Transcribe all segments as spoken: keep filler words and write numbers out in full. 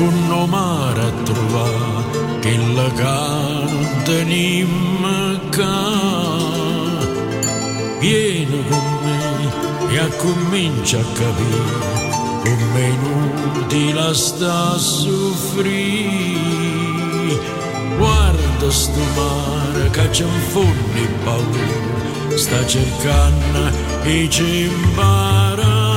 funno mare a trovare che la canta nimca. Vieni con me e a comincia a capire come inutile sta a soffrire. Guarda sto mare che c'è un fondo in paura, sta cercando e ci impara.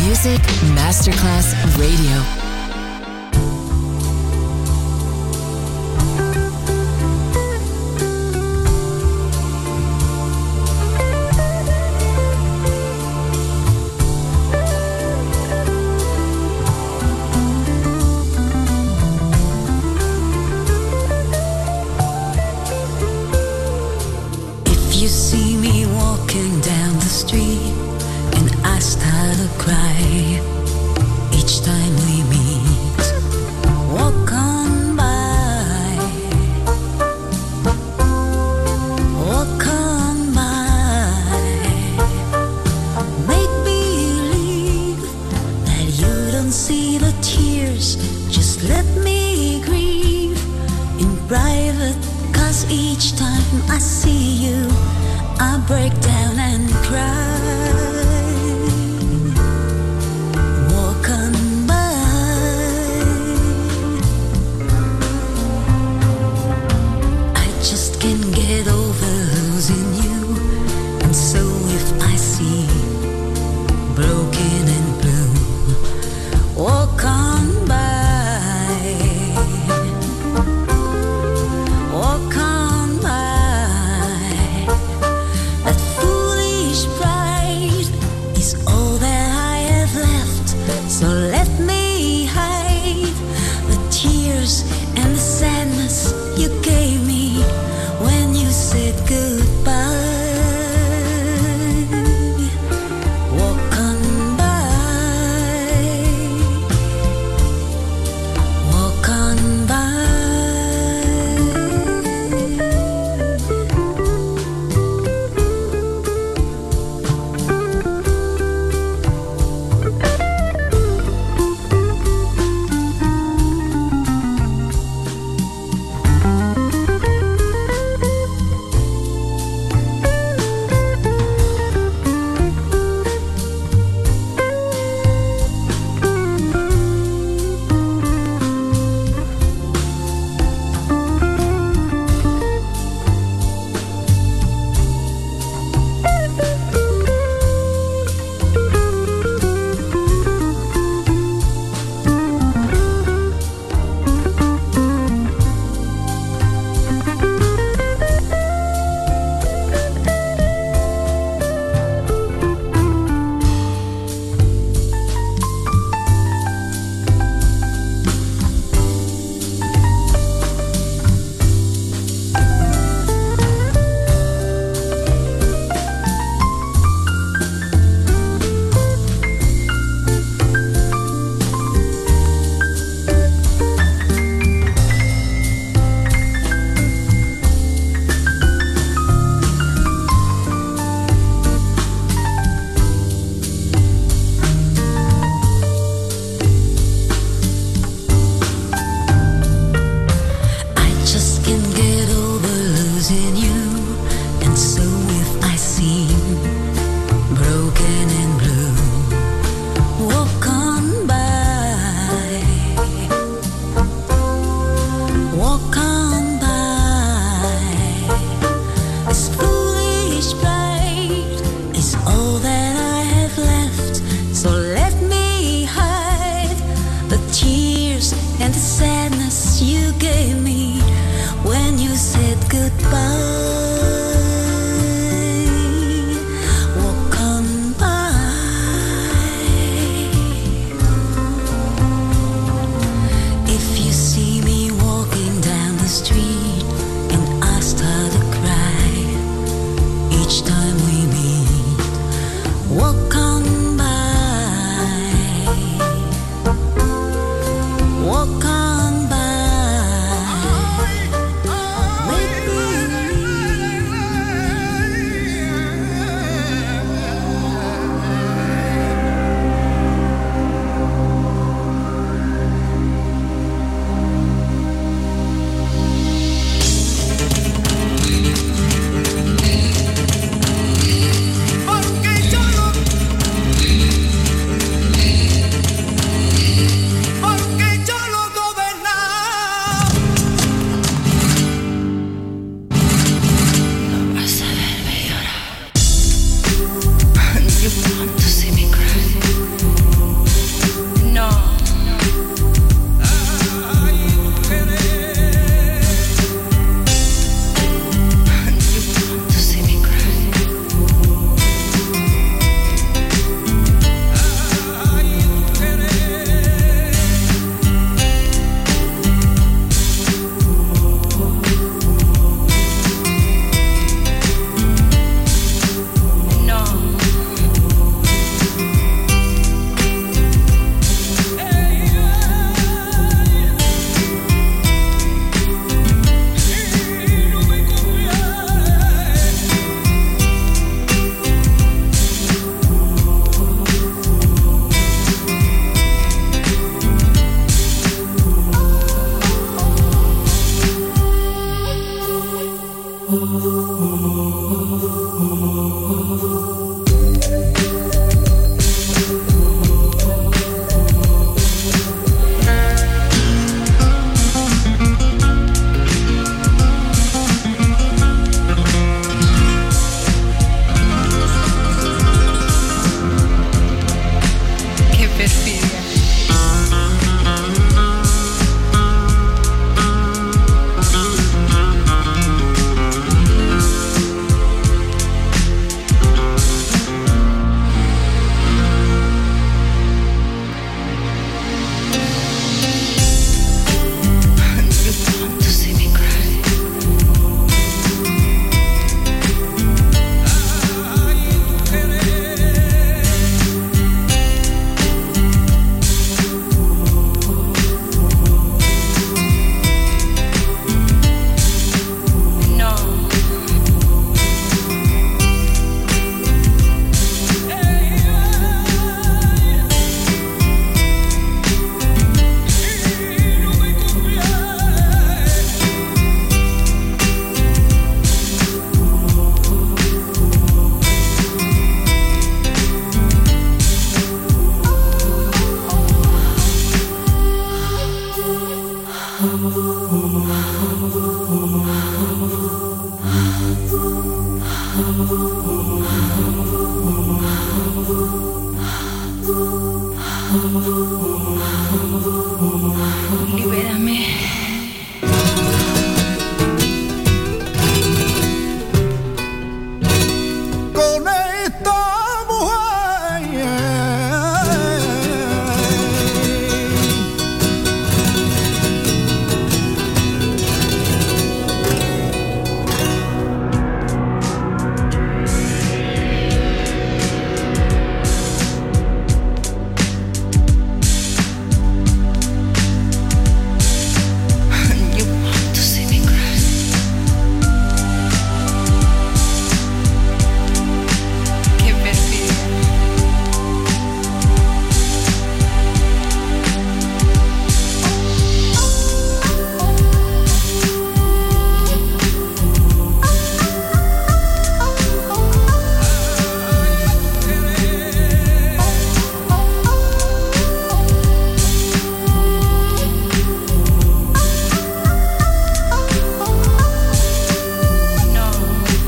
Music Masterclass Radio. I break down and cry. said goodbye. Walk on by, walk on by.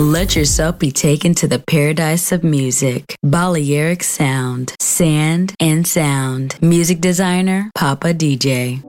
Let yourself be taken to the paradise of music. Balearic Sound. Sand and Sound. Music designer, Papa D J.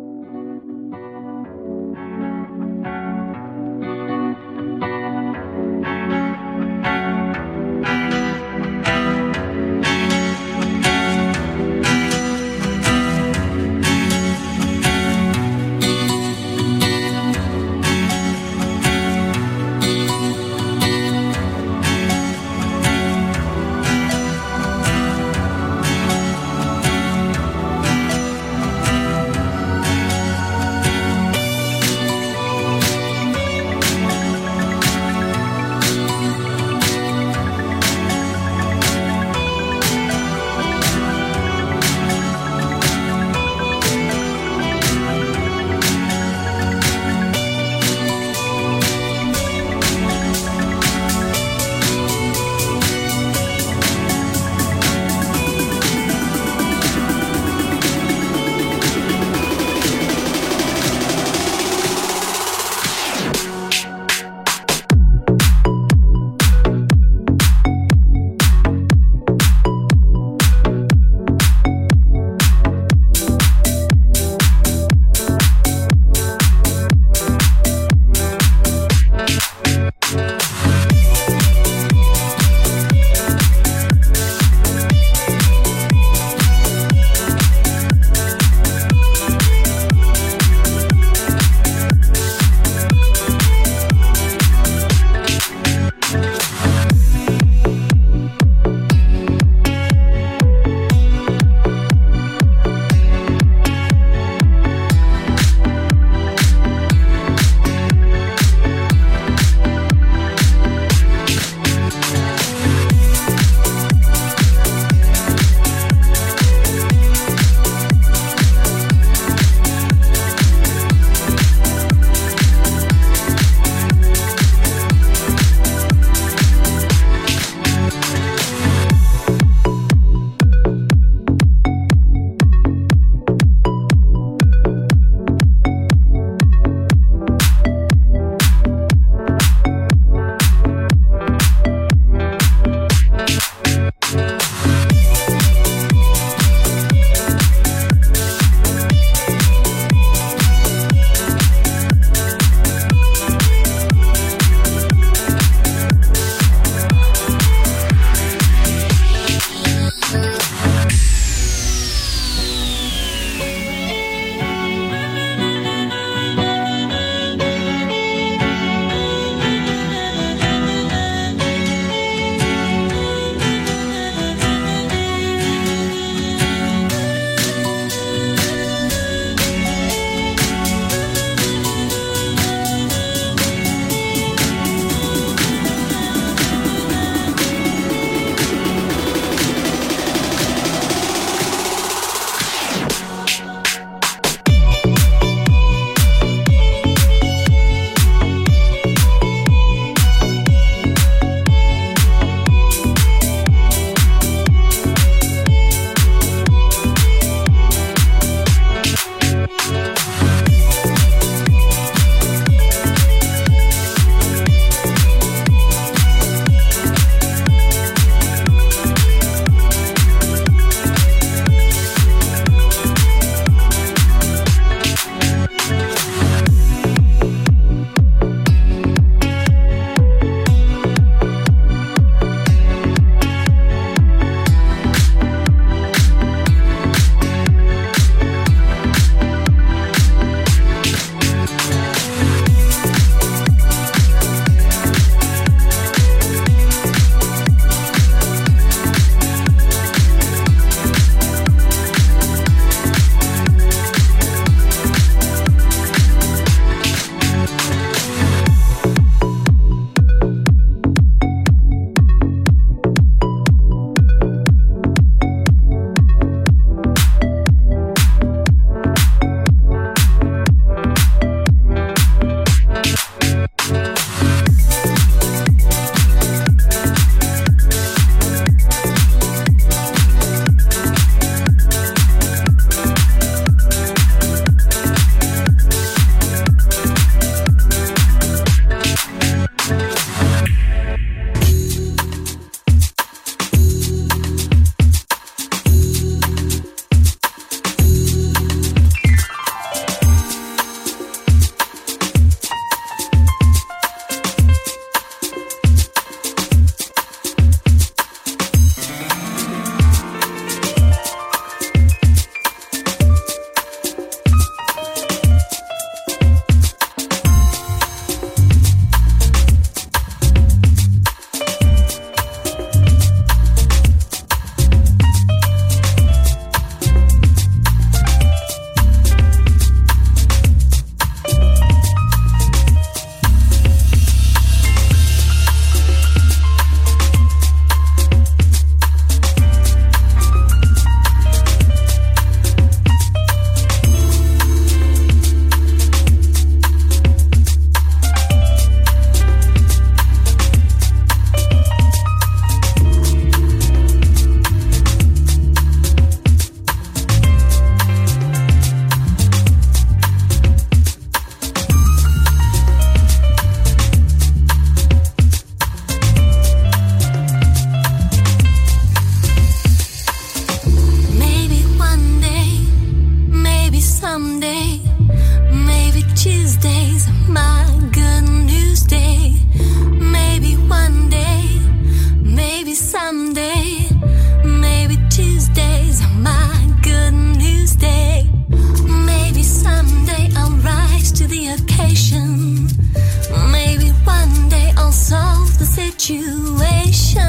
situation.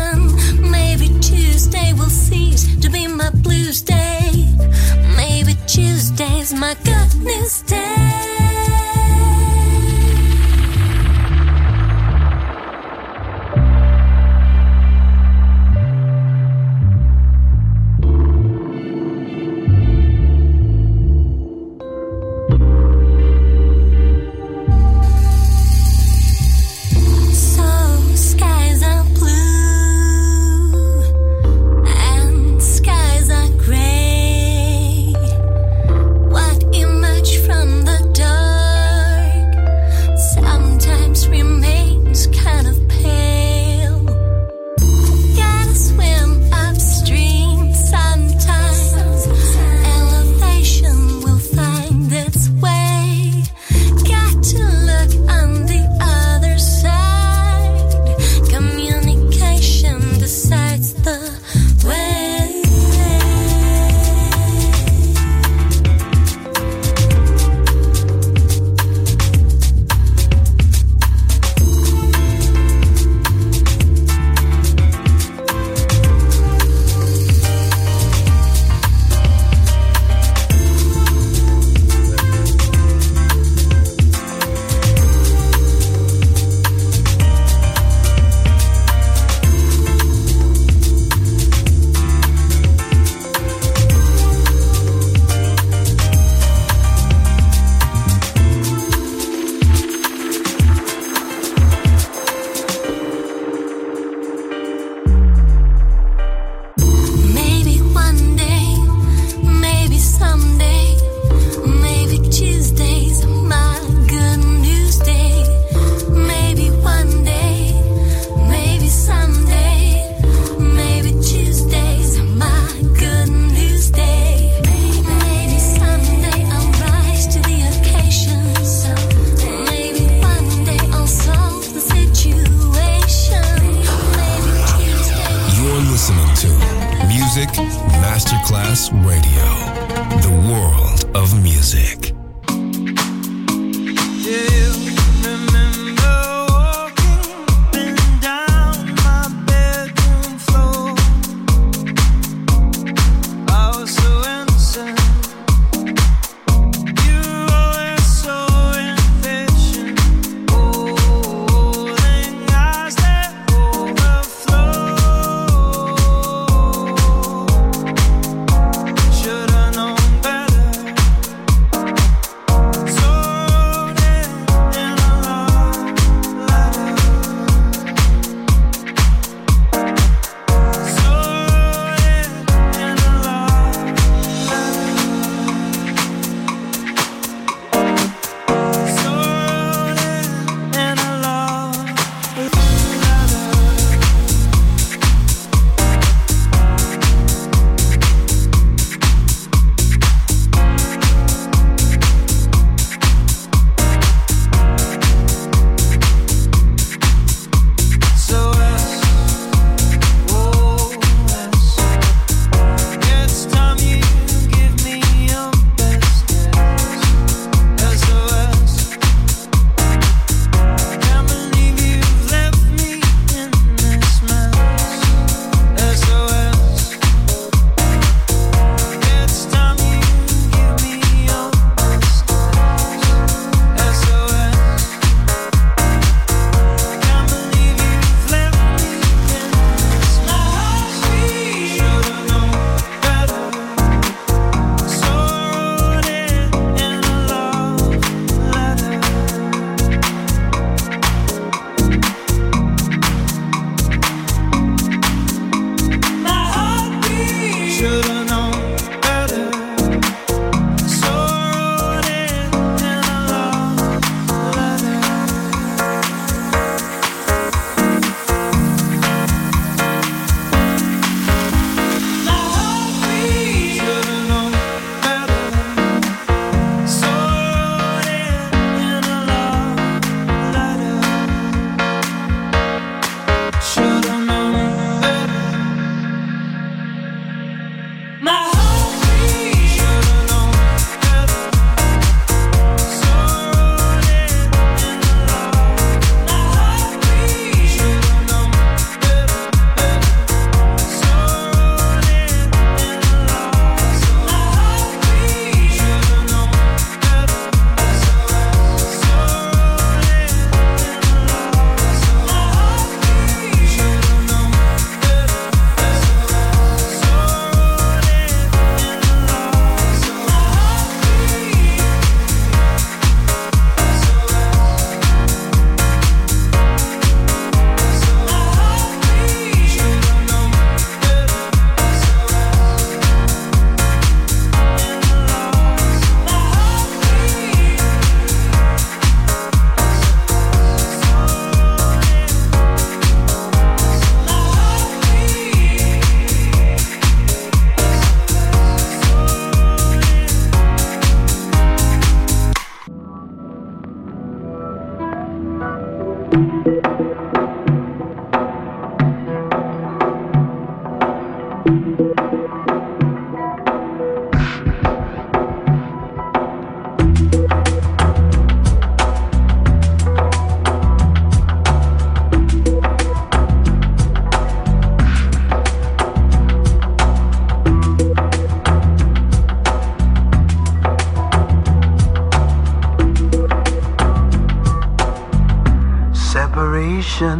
Maybe Tuesday will cease to be my blues day. Maybe Tuesday's my good news day.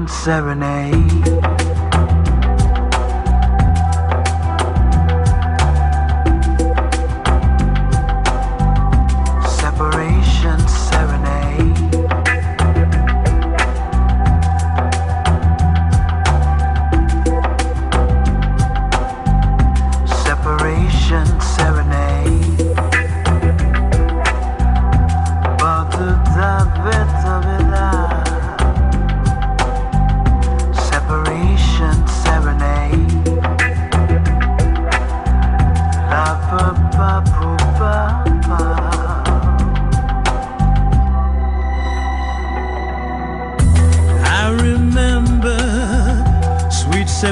morning serenade.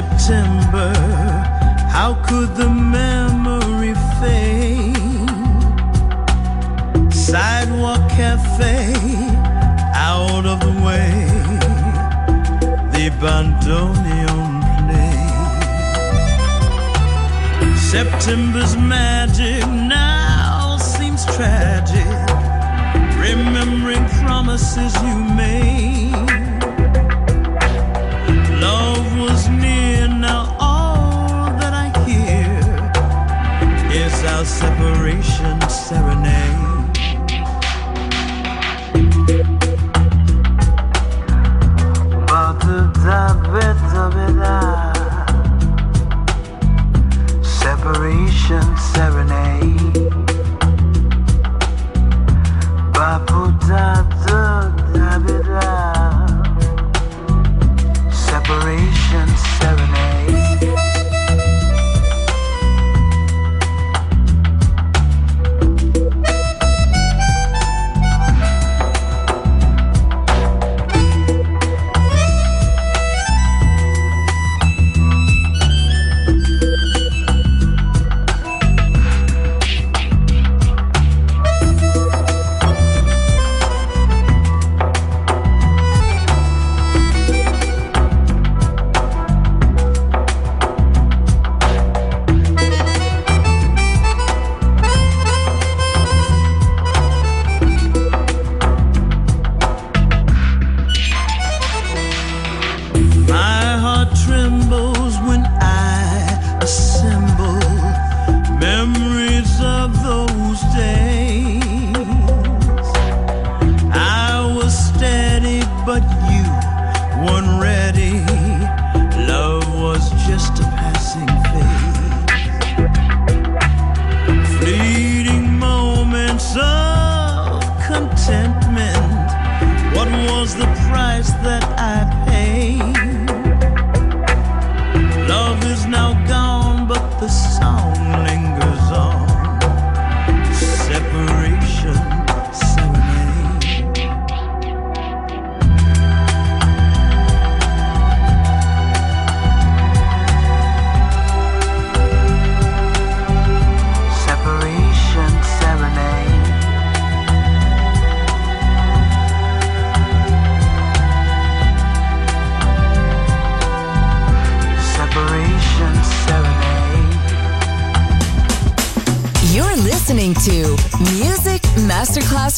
September, how could the memory fade? Sidewalk cafe, out of the way, the bandoneon played. September's magic now seems tragic, remembering promises you made. Love was near, now all that I hear is our separation serenade. Separation serenade. Separation serenade. To Music Masterclass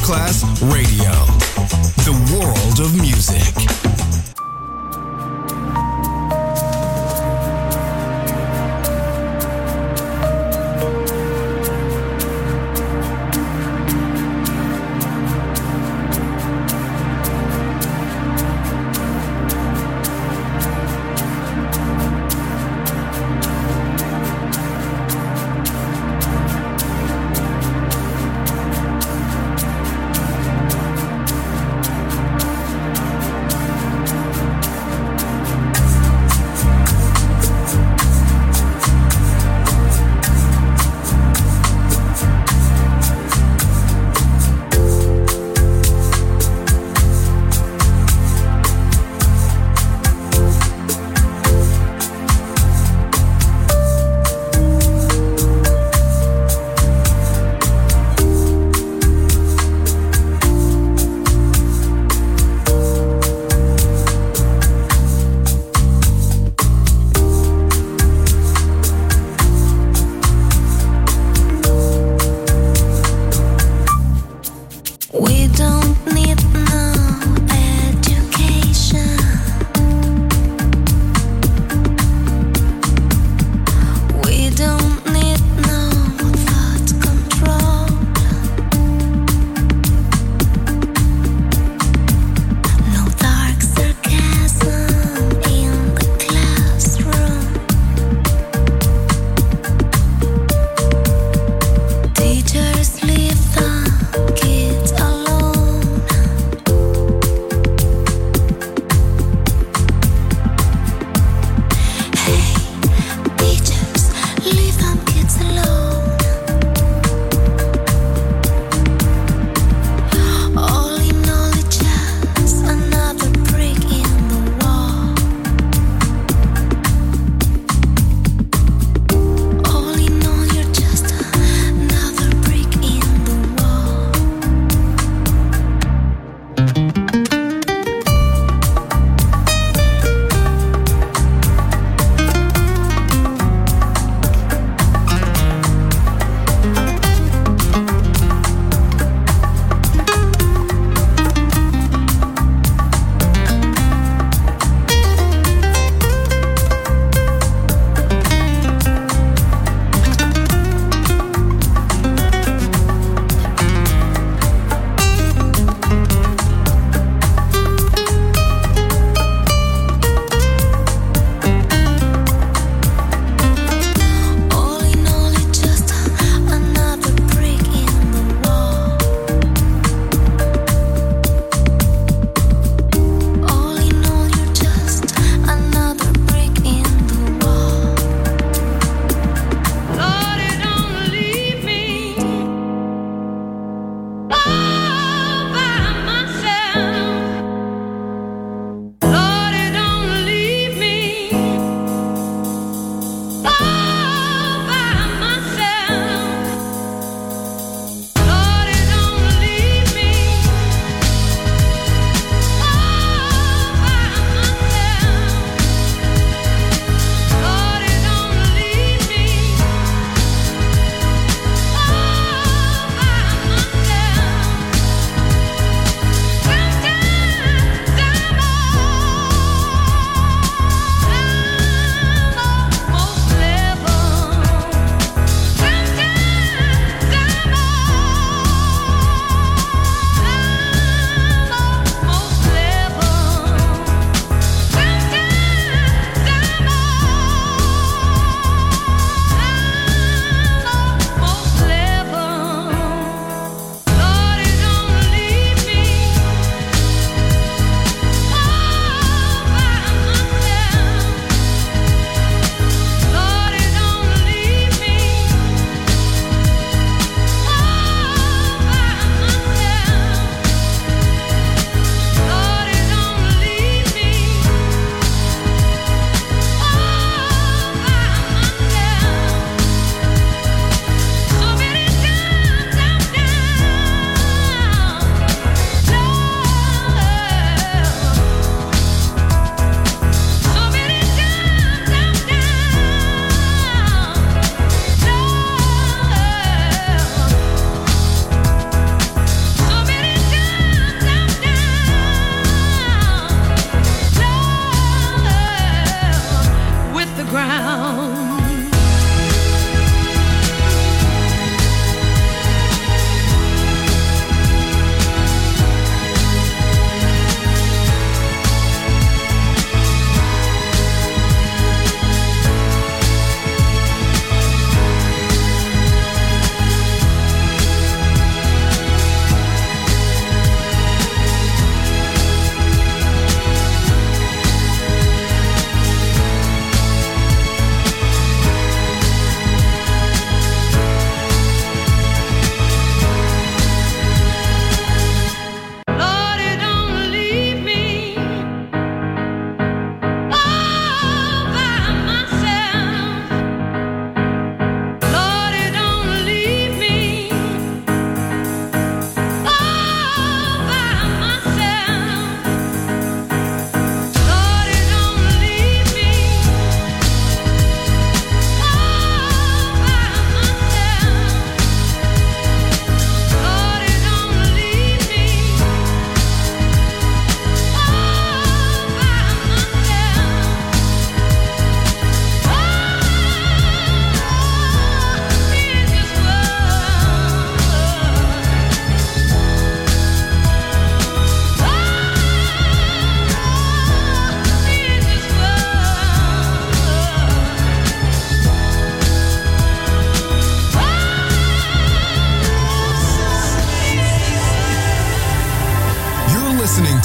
Masterclass Radio, the world of music.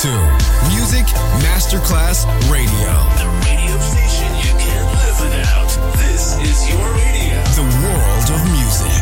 to Music Masterclass Radio. The radio station you can't live without. This is your radio. The world of music.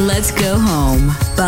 Let's go home.